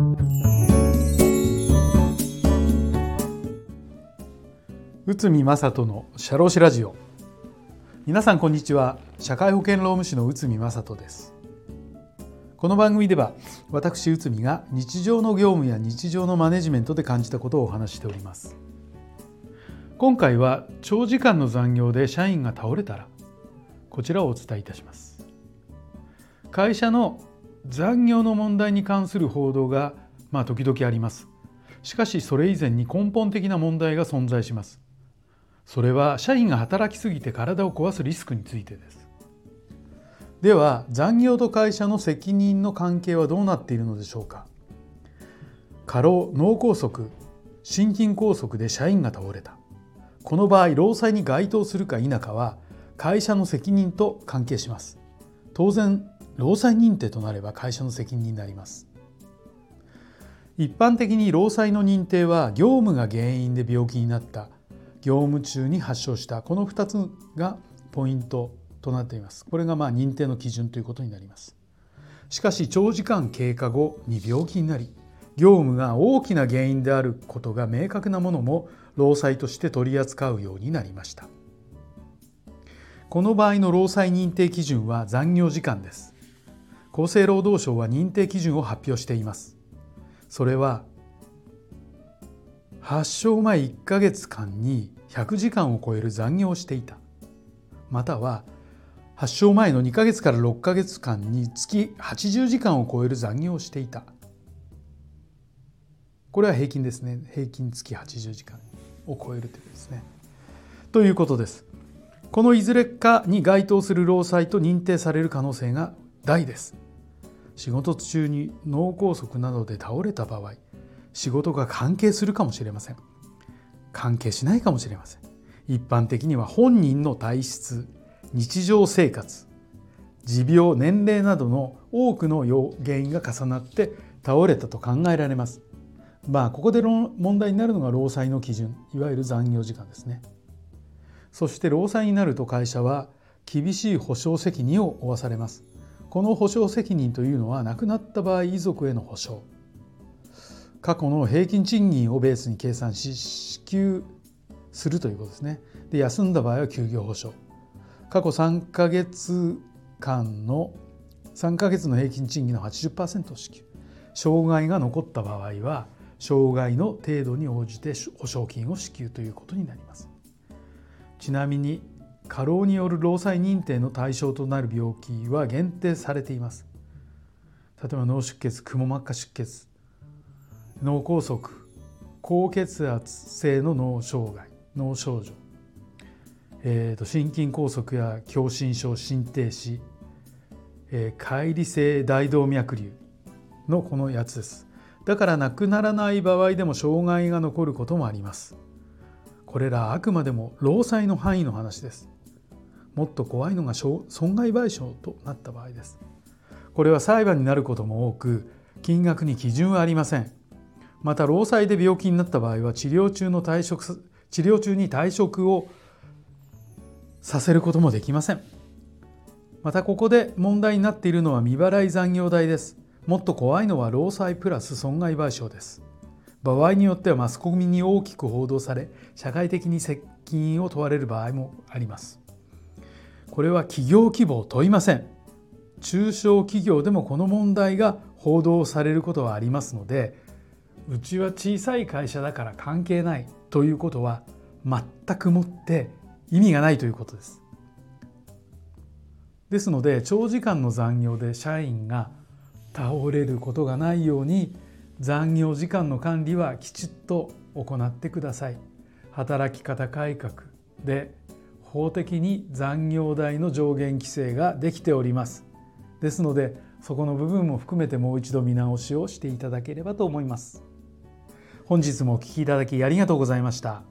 宇都宮正人の社労士ラジオ。皆さんこんにちは。社会保険労務士の宇都宮正人です。この番組では私宇都宮が日常の業務や日常のマネジメントで感じたことをお話しております。今回は長時間の残業で社員が倒れたら、こちらをお伝えいたします。会社の残業の問題に関する報道が時々あります。しかしそれ以前に根本的な問題が存在します。それは社員が働きすぎて体を壊すリスクについてです。では残業と会社の責任の関係はどうなっているのでしょうか。過労、脳梗塞、心筋梗塞で社員が倒れた。この場合、労災に該当するか否かは会社の責任と関係します。当然、労災認定となれば会社の責任になります。一般的に労災の認定は、業務が原因で病気になった、業務中に発症した、この2つがポイントとなっています。これが認定の基準ということになります。しかし長時間経過後に病気になり、業務が大きな原因であることが明確なものも労災として取り扱うようになりました。この場合の労災認定基準は残業時間です。厚生労働省は認定基準を発表しています。それは発症前1ヶ月間に100時間を超える残業をしていた、または発症前の2ヶ月から6ヶ月間に月80時間を超える残業をしていた。これは平均ですね。平均月80時間を超えるということですね。ということです。このいずれかに該当する労災と認定される可能性が大です。仕事中に脳梗塞などで倒れた場合、仕事が関係するかもしれません。関係しないかもしれません。一般的には本人の体質、日常生活、持病、年齢などの多くの原因が重なって倒れたと考えられます。ここで問題になるのが労災の基準、いわゆる残業時間ですね。そして労災になると会社は厳しい補償責任を負わされます。この補償責任というのは、亡くなった場合遺族への補償、過去の平均賃金をベースに計算し支給するということですね。で、休んだ場合は休業補償、過去3ヶ月の平均賃金の 80% を支給、障害が残った場合は障害の程度に応じて補償金を支給ということになります。ちなみに過労による労災認定の対象となる病気は限定されています。例えば脳出血、くも膜下出血、脳梗塞、高血圧性の脳症状、心筋梗塞や狭心症、心停止、解離性大動脈瘤のこのやつです。だから亡くならない場合でも障害が残ることもあります。これらあくまでも労災の範囲の話です。もっと怖いのが損害賠償となった場合です。これは裁判になることも多く、金額に基準はありません。また労災で病気になった場合は治療中に退職をさせることもできません。またここで問題になっているのは未払い残業代です。もっと怖いのは労災プラス損害賠償です。場合によってはマスコミに大きく報道され、社会的に責任を問われる場合もあります。これは企業規模を問いません。中小企業でもこの問題が報道されることはありますので、うちは小さい会社だから関係ないということは全くもって意味がないということです。ですので、長時間の残業で社員が倒れることがないように、残業時間の管理はきちっと行ってください。働き方改革で法的に残業代の上限規制ができております。ですので、そこの部分も含めてもう一度見直しをしていただければと思います。本日もお聞きいただきありがとうございました。